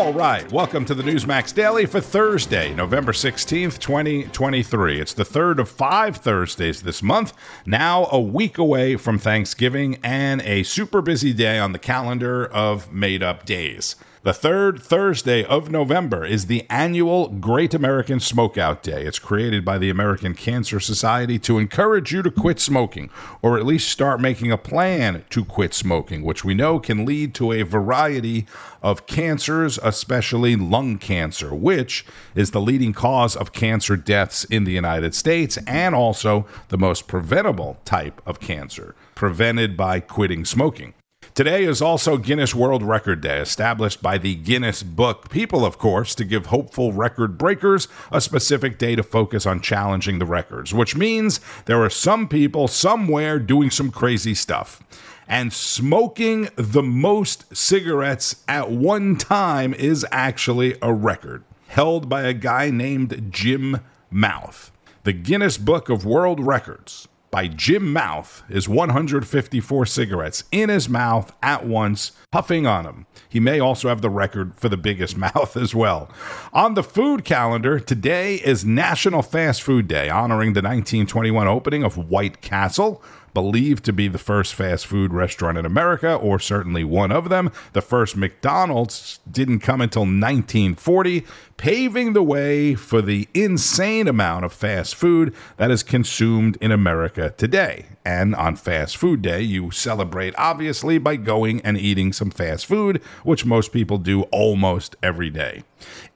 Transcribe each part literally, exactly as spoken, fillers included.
All right, welcome to the Newsmax Daily for Thursday, November sixteenth, twenty twenty-three. It's the third of five Thursdays this month, now a week away from Thanksgiving and a super busy day on the calendar of made-up days. The third Thursday of November is the annual Great American Smokeout Day. It's created by the American Cancer Society to encourage you to quit smoking, or at least start making a plan to quit smoking, which we know can lead to a variety of cancers, especially lung cancer, which is the leading cause of cancer deaths in the United States and also the most preventable type of cancer, prevented by quitting smoking. Today is also Guinness World Record Day, established by the Guinness Book. People, of course, to give hopeful record breakers a specific day to focus on challenging the records, which means there are some people somewhere doing some crazy stuff. And smoking the most cigarettes at one time is actually a record, held by a guy named Jim Mouth. The Guinness Book of World Records by Jim Mouth is one hundred fifty-four cigarettes in his mouth at once, puffing on him. He may also have the record for the biggest mouth as well. On the food calendar, today is National Fast Food Day, honoring the nineteen twenty-one opening of White Castle, believed to be the first fast food restaurant in America, or certainly one of them. The first McDonald's didn't come until nineteen forty, paving the way for the insane amount of fast food that is consumed in America today. And on Fast Food Day, you celebrate, obviously, by going and eating some fast food, which most people do almost every day.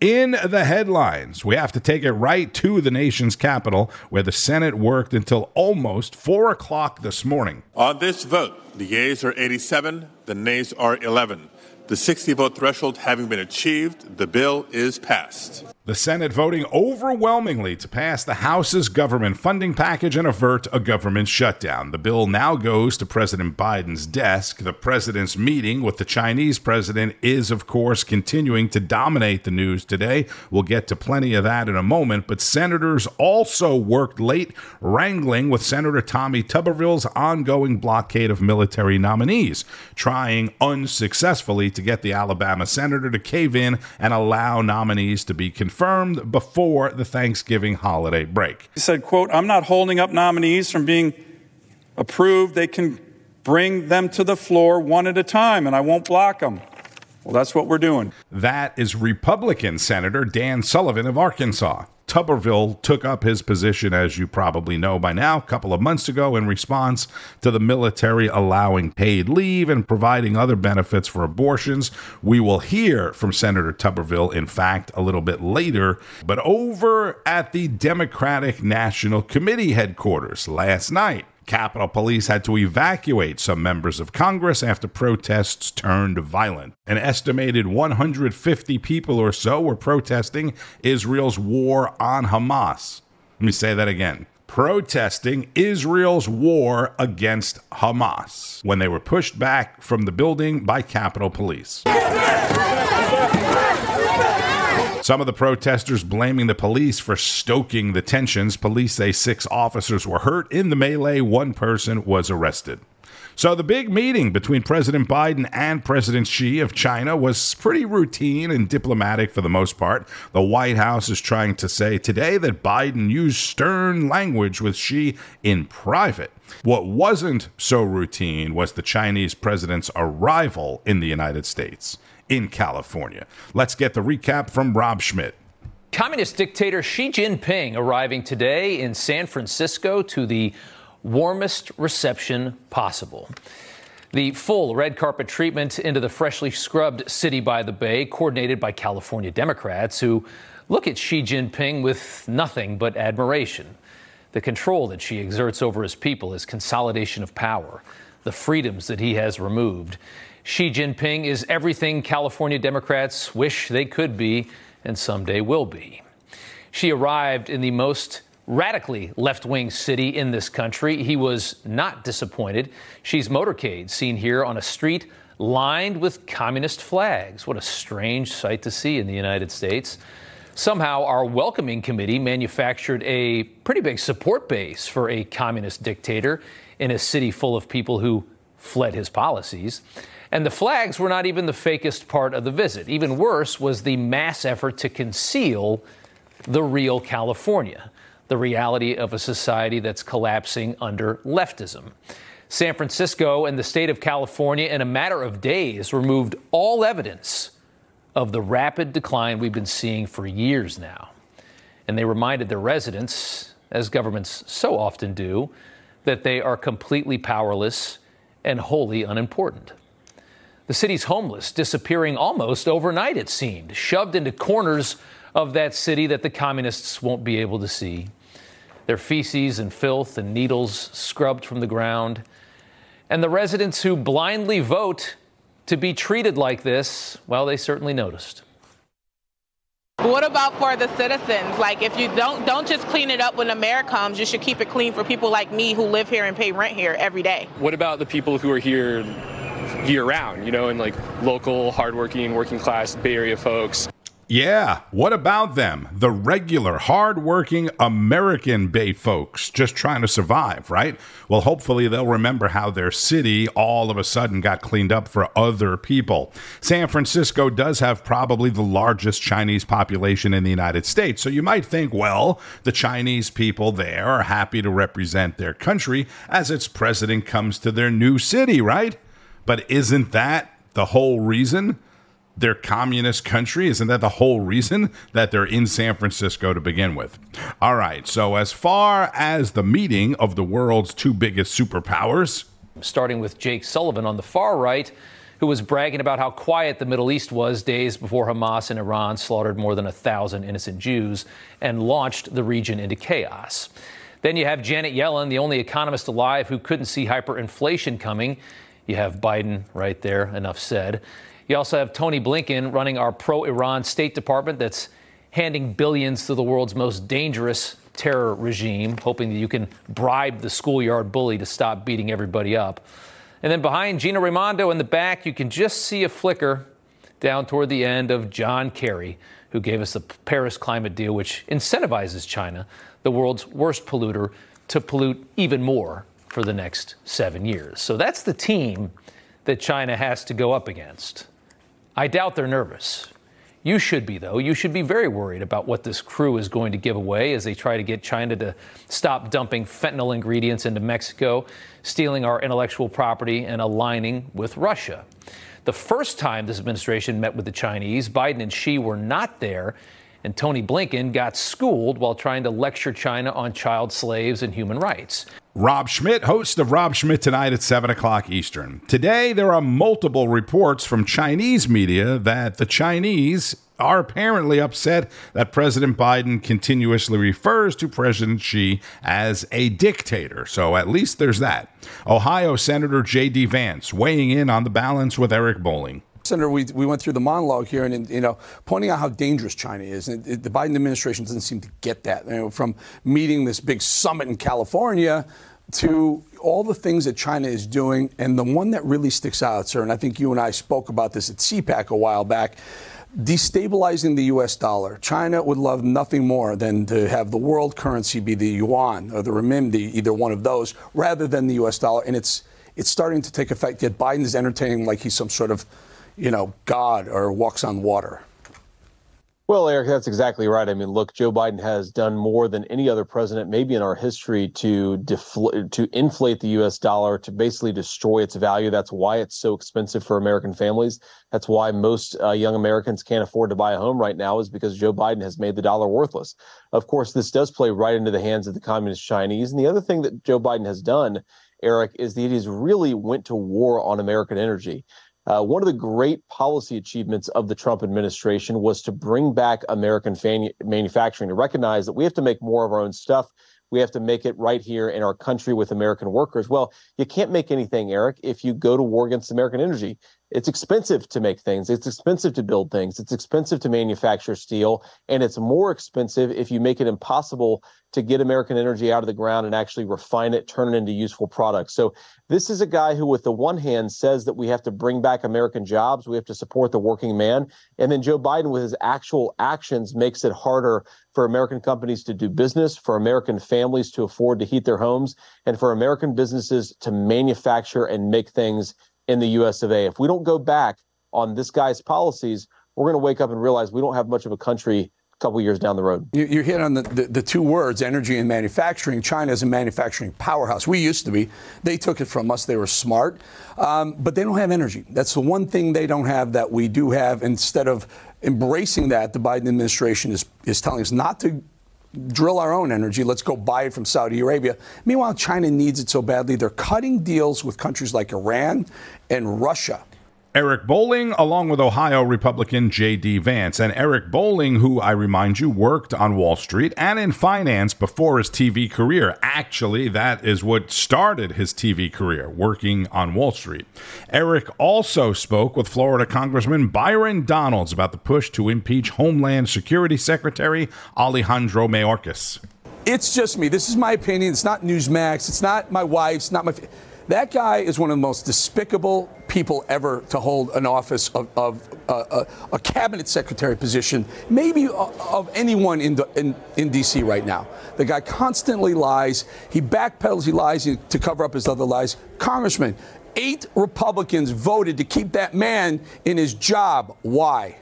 In the headlines, we have to take it right to the nation's capital, where the Senate worked until almost four o'clock this morning. On this vote, the yeas are eighty-seven, the nays are eleven. The sixty-vote threshold having been achieved, the bill is passed. The Senate voting overwhelmingly to pass the House's government funding package and avert a government shutdown. The bill now goes to President Biden's desk. The president's meeting with the Chinese president is, of course, continuing to dominate the news today. We'll get to plenty of that in a moment. But senators also worked late, wrangling with Senator Tommy Tuberville's ongoing blockade of military nominees, trying unsuccessfully to get the Alabama senator to cave in and allow nominees to be confirmed. Confirmed before the Thanksgiving holiday break. He said, quote, "I'm not holding up nominees from being approved. They can bring them to the floor one at a time, and I won't block them." Well, that's what we're doing. That is Republican Senator Dan Sullivan of Arkansas. Tuberville took up his position, as you probably know by now, a couple of months ago in response to the military allowing paid leave and providing other benefits for abortions. We will hear from Senator Tuberville, in fact, a little bit later. But over at the Democratic National Committee headquarters last night, Capitol Police had to evacuate some members of Congress after protests turned violent. An estimated one hundred fifty people or so were protesting Israel's war on Hamas. Let me say that again. Protesting Israel's war against Hamas when they were pushed back from the building by Capitol Police. Some of the protesters blaming the police for stoking the tensions. Police say six officers were hurt in the melee. One person was arrested. So the big meeting between President Biden and President Xi of China was pretty routine and diplomatic for the most part. The White House is trying to say today that Biden used stern language with Xi in private. What wasn't so routine was the Chinese president's arrival in the United States. In California. Let's get the recap from Rob Schmitt. Communist dictator Xi Jinping arriving today in San Francisco to the warmest reception possible. The full red carpet treatment into the freshly scrubbed city by the bay, coordinated by California Democrats who look at Xi Jinping with nothing but admiration. The control that Xi exerts over his people, his consolidation of power, the freedoms that he has removed. Xi Jinping is everything California Democrats wish they could be and someday will be. Xi arrived in the most radically left-wing city in this country. He was not disappointed. Xi's motorcade seen here on a street lined with communist flags. What a strange sight to see in the United States. Somehow our welcoming committee manufactured a pretty big support base for a communist dictator in a city full of people who fled his policies. And the flags were not even the fakest part of the visit. Even worse was the mass effort to conceal the real California, the reality of a society that's collapsing under leftism. San Francisco and the state of California, in a matter of days, removed all evidence of the rapid decline we've been seeing for years now. And they reminded their residents, as governments so often do, that they are completely powerless and wholly unimportant. The city's homeless disappearing almost overnight, it seemed, shoved into corners of that city that the communists won't be able to see. Their feces and filth and needles scrubbed from the ground. And the residents who blindly vote to be treated like this, well, they certainly noticed. What about for the citizens? Like, if you don't don't just clean it up when the mayor comes, you should keep it clean for people like me who live here and pay rent here every day. What about the people who are here year round, you know, and like local, hardworking, working class Bay Area folks? Yeah, what about them? The regular, hardworking American Bay folks just trying to survive, right? Well, hopefully they'll remember how their city all of a sudden got cleaned up for other people. San Francisco does have probably the largest Chinese population in the United States, so you might think, well, the Chinese people there are happy to represent their country as its president comes to their new city, right? But isn't that the whole reason? Their communist country? Isn't that the whole reason that they're in San Francisco to begin with? All right, so as far as the meeting of the world's two biggest superpowers, starting with Jake Sullivan on the far right, who was bragging about how quiet the Middle East was days before Hamas and Iran slaughtered more than a thousand innocent Jews and launched the region into chaos. Then you have Janet Yellen, the only economist alive who couldn't see hyperinflation coming. You have Biden right there, enough said. You also have Tony Blinken running our pro-Iran State Department that's handing billions to the world's most dangerous terror regime, hoping that you can bribe the schoolyard bully to stop beating everybody up. And then behind Gina Raimondo in the back, you can just see a flicker down toward the end of John Kerry, who gave us the Paris climate deal, which incentivizes China, the world's worst polluter, to pollute even more for the next seven years. So that's the team that China has to go up against. I doubt they're nervous. You should be, though. You should be very worried about what this crew is going to give away as they try to get China to stop dumping fentanyl ingredients into Mexico, stealing our intellectual property, and aligning with Russia. The first time this administration met with the Chinese, Biden and Xi were not there, and Tony Blinken got schooled while trying to lecture China on child slaves and human rights. Rob Schmitt, host of Rob Schmitt Tonight at seven o'clock Eastern. Today, there are multiple reports from Chinese media that the Chinese are apparently upset that President Biden continuously refers to President Xi as a dictator. So at least there's that. Ohio Senator J D. Vance weighing in on the balance with Eric Bolling. Senator, we we went through the monologue here, and, and you know, pointing out how dangerous China is, and it, the Biden administration doesn't seem to get that. You know, from meeting this big summit in California to all the things that China is doing, and the one that really sticks out, sir, and I think you and I spoke about this at CPAC a while back, destabilizing the U S dollar. China would love nothing more than to have the world currency be the yuan or the renminbi, either one of those, rather than the U S dollar, and it's it's starting to take effect. Yet Biden is entertaining like he's some sort of, you know, God or walks on water. Well, Eric, that's exactly right. I mean, look, Joe Biden has done more than any other president, maybe in our history, to defl- to inflate the U S dollar, to basically destroy its value. That's why it's so expensive for American families. That's why most uh, young Americans can't afford to buy a home right now, is because Joe Biden has made the dollar worthless. Of course, this does play right into the hands of the communist Chinese. And the other thing that Joe Biden has done, Eric, is that he's really went to war on American energy. Uh, one of the great policy achievements of the Trump administration was to bring back American fan- manufacturing, to recognize that we have to make more of our own stuff. We have to make it right here in our country with American workers. Well, you can't make anything, Eric, if you go to war against American energy. It's expensive to make things. It's expensive to build things. It's expensive to manufacture steel. And it's more expensive if you make it impossible to get American energy out of the ground and actually refine it, turn it into useful products. So this is a guy who, with the one hand, says that we have to bring back American jobs, we have to support the working man. And then Joe Biden, with his actual actions, makes it harder for American companies to do business, for American families to afford to heat their homes, and for American businesses to manufacture and make things in the U S of A. If we don't go back on this guy's policies, we're going to wake up and realize we don't have much of a country a couple years down the road. You, you hit on the, the, the two words, energy and manufacturing. China is a manufacturing powerhouse. We used to be. They took it from us. They were smart. Um, but they don't have energy. That's the one thing they don't have that we do have. Instead of embracing that, the Biden administration is, is telling us not to drill our own energy. Let's go buy it from Saudi Arabia. Meanwhile, China needs it so badly. They're cutting deals with countries like Iran and Russia. Eric Bolling, along with Ohio Republican J D. Vance. And Eric Bolling, who, I remind you, worked on Wall Street and in finance before his T V career. Actually, that is what started his T V career, working on Wall Street. Eric also spoke with Florida Congressman Byron Donalds about the push to impeach Homeland Security Secretary Alejandro Mayorkas. It's just me. This is my opinion. It's not Newsmax. It's not my wife's. Not my... F- That guy is one of the most despicable people ever to hold an office of, of uh, a, a cabinet secretary position, maybe of anyone in, the, in in D C right now. The guy constantly lies. He backpedals. He lies to cover up his other lies. Congressman, eight Republicans voted to keep that man in his job. Why?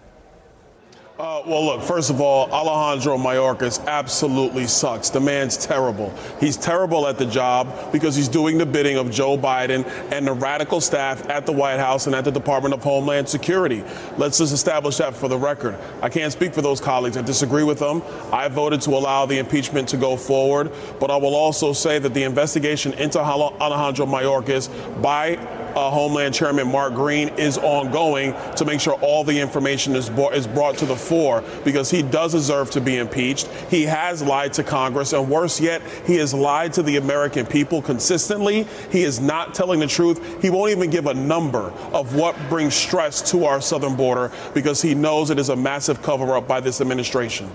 Uh, well, look, first of all, Alejandro Mayorkas absolutely sucks. The man's terrible. He's terrible at the job because he's doing the bidding of Joe Biden and the radical staff at the White House and at the Department of Homeland Security. Let's just establish that for the record. I can't speak for those colleagues. I disagree with them. I voted to allow the impeachment to go forward, but I will also say that the investigation into Alejandro Mayorkas by Uh, Homeland Chairman Mark Green is ongoing to make sure all the information is, bo- is brought to the fore, because he does deserve to be impeached. He has lied to Congress, and worse yet, he has lied to the American people consistently. He is not telling the truth. He won't even give a number of what brings stress to our southern border, because he knows it is a massive cover-up by this administration.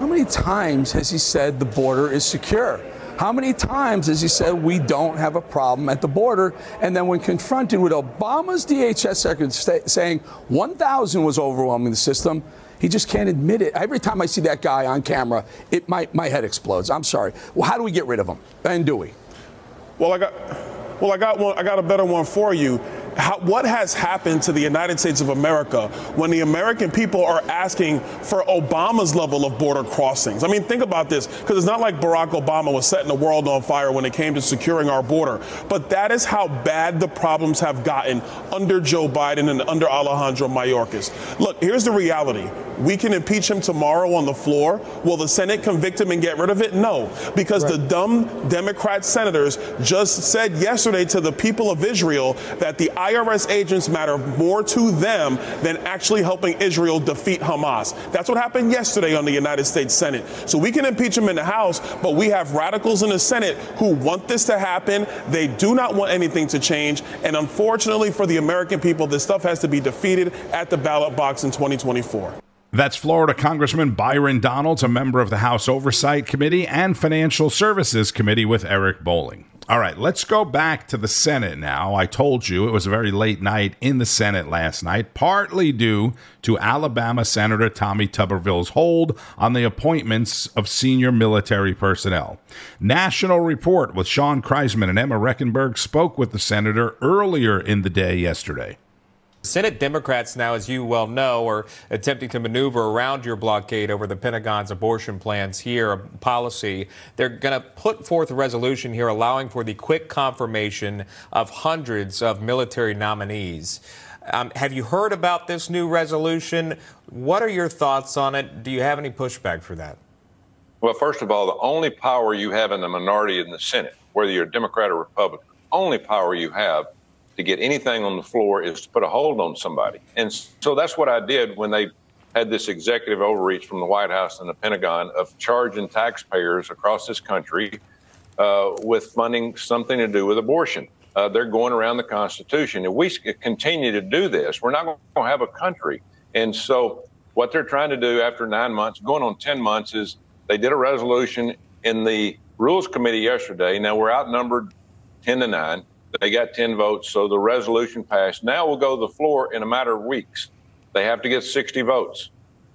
How many times has he said the border is secure? How many times has he said we don't have a problem at the border? And then when confronted with Obama's D H S secretary saying one thousand was overwhelming the system, he just can't admit it. Every time I see that guy on camera, it my, my head explodes. I'm sorry. Well, how do we get rid of him? And do we? Well, I got well, I got one. I got a better one for you. How, what has happened to the United States of America when the American people are asking for Obama's level of border crossings? I mean, think about this, because it's not like Barack Obama was setting the world on fire when it came to securing our border. But that is how bad the problems have gotten under Joe Biden and under Alejandro Mayorkas. Look, here's the reality. We can impeach him tomorrow on the floor. Will the Senate convict him and get rid of it? No, because right. The dumb Democrat senators just said yesterday to the people of Israel that the I R S agents matter more to them than actually helping Israel defeat Hamas. That's what happened yesterday on the United States Senate. So we can impeach him in the House, but we have radicals in the Senate who want this to happen. They do not want anything to change. And unfortunately for the American people, this stuff has to be defeated at the ballot box in twenty twenty-four. That's Florida Congressman Byron Donalds, a member of the House Oversight Committee and Financial Services Committee, with Eric Bolling. All right, let's go back to the Senate now. I told you it was a very late night in the Senate last night, partly due to Alabama Senator Tommy Tuberville's hold on the appointments of senior military personnel. National Report with Sean Kreisman and Emma Reckenberg spoke with the senator earlier in the day yesterday. Senate Democrats now, as you well know, are attempting to maneuver around your blockade over the Pentagon's abortion plans here, policy. They're going to put forth a resolution here allowing for the quick confirmation of hundreds of military nominees. Um, have you heard about this new resolution? What are your thoughts on it? Do you have any pushback for that? Well, first of all, the only power you have in the minority in the Senate, whether you're a Democrat or Republican, only power you have to get anything on the floor is to put a hold on somebody. And so that's what I did when they had this executive overreach from the White House and the Pentagon of charging taxpayers across this country uh, with funding something to do with abortion. Uh, they're going around the Constitution. If we continue to do this, we're not going to have a country. And so what they're trying to do after nine months, going on ten months, is they did a resolution in the Rules Committee yesterday. Now we're outnumbered ten to nine. They got ten votes, so the resolution passed. Now we'll go to the floor in a matter of weeks. They have to get sixty votes.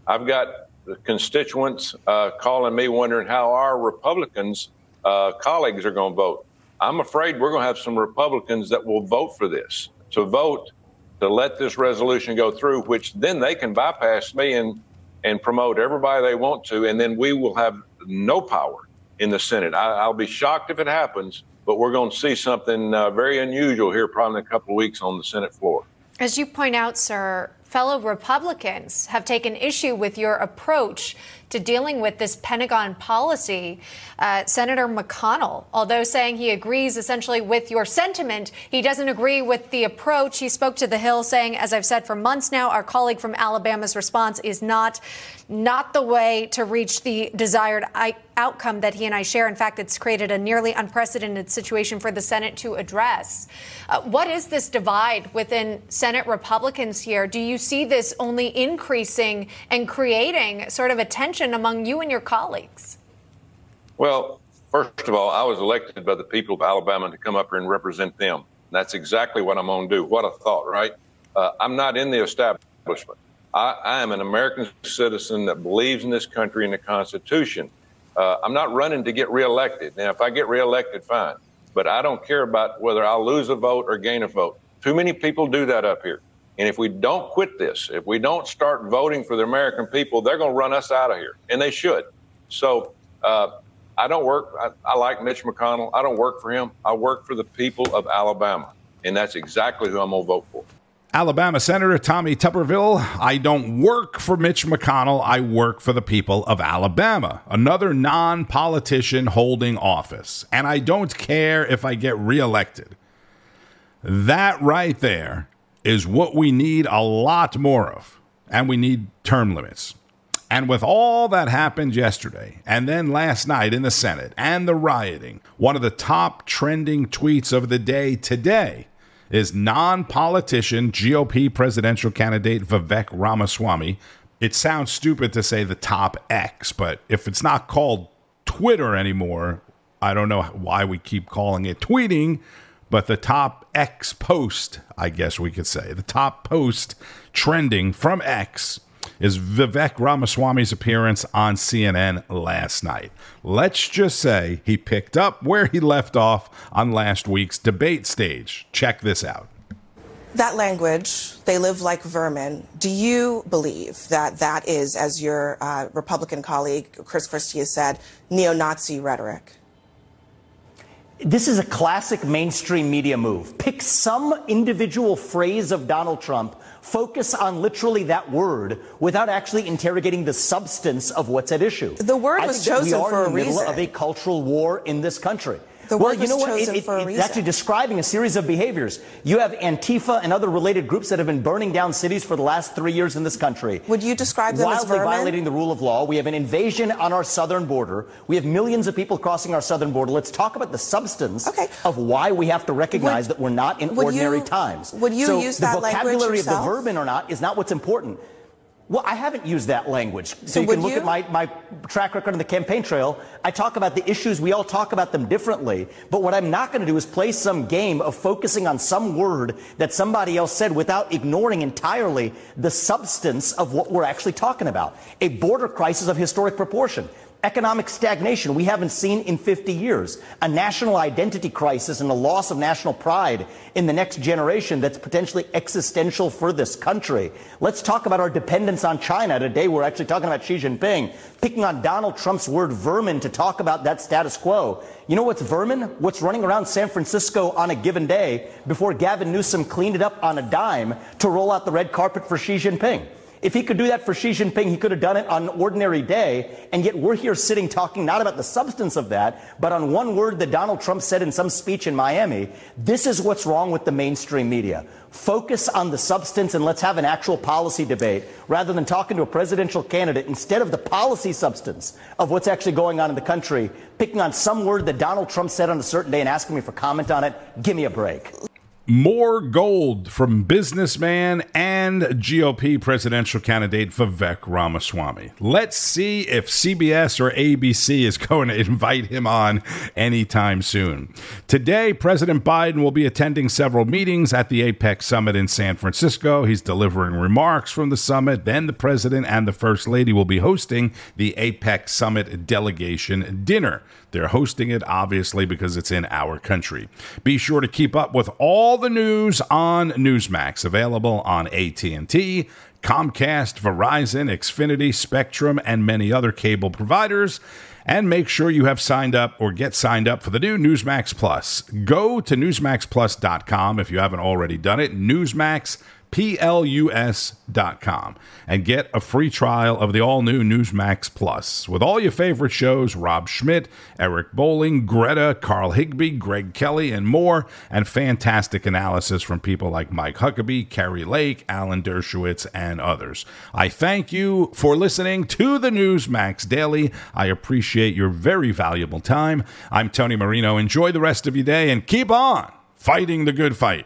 I've got the constituents uh, calling me wondering how our Republicans uh, colleagues are going to vote. I'm afraid we're going to have some Republicans that will vote for this. to vote to let this resolution go through, which then they can bypass me and and promote everybody they want to, and then we will have no power in the Senate. I, I'll be shocked if it happens, but we're going to see something uh, very unusual here probably in a couple of weeks on the Senate floor. As you point out, sir, fellow Republicans have taken issue with your approach to dealing with this Pentagon policy. Uh, Senator McConnell, although saying he agrees essentially with your sentiment, he doesn't agree with the approach. He spoke to The Hill saying, as I've said for months now, our colleague from Alabama's response is not, not the way to reach the desired I- outcome that he and I share. In fact, it's created a nearly unprecedented situation for the Senate to address. Uh, what is this divide within Senate Republicans here? Do you see this only increasing and creating sort of a tension among you and your colleagues? Well, first of all, I was elected by the people of Alabama to come up here and represent them. That's exactly what I'm going to do. What a thought, right? Uh, I'm not in the establishment. I, I am an American citizen that believes in this country and the Constitution. Uh, I'm not running to get reelected. Now, if I get reelected, fine. But I don't care about whether I lose a vote or gain a vote. Too many people do that up here. And if we don't quit this, if we don't start voting for the American people, they're going to run us out of here. And they should. So uh, I don't work. I, I like Mitch McConnell. I don't work for him. I work for the people of Alabama. And that's exactly who I'm going to vote for. Alabama Senator Tommy Tuberville, I don't work for Mitch McConnell. I work for the people of Alabama. Another non-politician holding office. And I don't care if I get reelected. That right there is what we need a lot more of, and we need term limits. And with all that happened yesterday, and then last night in the Senate, and the rioting, one of the top trending tweets of the day today is non-politician G O P presidential candidate Vivek Ramaswamy. It sounds stupid to say the top X, but if it's not called Twitter anymore, I don't know why we keep calling it tweeting. But the top X post, I guess we could say, the top post trending from X is Vivek Ramaswamy's appearance on C N N last night. Let's just say he picked up where he left off on last week's debate stage. Check this out. That language, they live like vermin. Do you believe that that is, as your uh, Republican colleague Chris Christie has said, neo-Nazi rhetoric? This is a classic mainstream media move. Pick some individual phrase of Donald Trump, focus on literally that word without actually interrogating the substance of what's at issue. The word was chosen for a reason. I think we are in the middle of a cultural war in this country. The well, word you know was what? It, it, for a it's actually describing a series of behaviors. You have Antifa and other related groups that have been burning down cities for the last three years in this country. Would you describe them as vermin? Wildly violating the rule of law. We have an invasion on our southern border. We have millions of people crossing our southern border. Let's talk about the substance okay. of why we have to recognize would, that we're not in ordinary you, times. Would you so use that language yourself? The vocabulary of the vermin or not is not what's important. Well, I haven't used that language. So, so you can look you? at my, my track record on the campaign trail. I talk about the issues. We all talk about them differently. But what I'm not going to do is play some game of focusing on some word that somebody else said without ignoring entirely the substance of what we're actually talking about. A border crisis of historic proportion. Economic stagnation we haven't seen in fifty years, a national identity crisis and a loss of national pride in the next generation that's potentially existential for this country. Let's talk about our dependence on China. Today we're actually talking about Xi Jinping, picking on Donald Trump's word vermin to talk about that status quo. You know what's vermin? What's running around San Francisco on a given day before Gavin Newsom cleaned it up on a dime to roll out the red carpet for Xi Jinping. If he could do that for Xi Jinping, he could have done it on an ordinary day. And yet we're here sitting talking not about the substance of that, but on one word that Donald Trump said in some speech in Miami. This is what's wrong with the mainstream media. Focus on the substance and let's have an actual policy debate rather than talking to a presidential candidate instead of the policy substance of what's actually going on in the country, picking on some word that Donald Trump said on a certain day and asking me for comment on it. Give me a break. More gold from businessman and G O P presidential candidate Vivek Ramaswamy. Let's see if C B S or A B C is going to invite him on anytime soon. Today, President Biden will be attending several meetings at the APEC Summit in San Francisco. He's delivering remarks from the summit. Then the president and the first lady will be hosting the APEC Summit delegation dinner. They're hosting it, obviously, because it's in our country. Be sure to keep up with all the news on Newsmax, available on A T and T, Comcast, Verizon, Xfinity, Spectrum, and many other cable providers. And make sure you have signed up or get signed up for the new Newsmax Plus. Go to Newsmax Plus dot com if you haven't already done it. Newsmax Plus dot com and get a free trial of the all-new Newsmax Plus with all your favorite shows, Rob Schmitt, Eric Bolling, Greta, Carl Higbie, Greg Kelly, and more, and fantastic analysis from people like Mike Huckabee, Carrie Lake, Alan Dershowitz, and others. I thank you for listening to the Newsmax Daily. I appreciate your very valuable time. I'm Tony Marino. Enjoy the rest of your day and keep on fighting the good fight.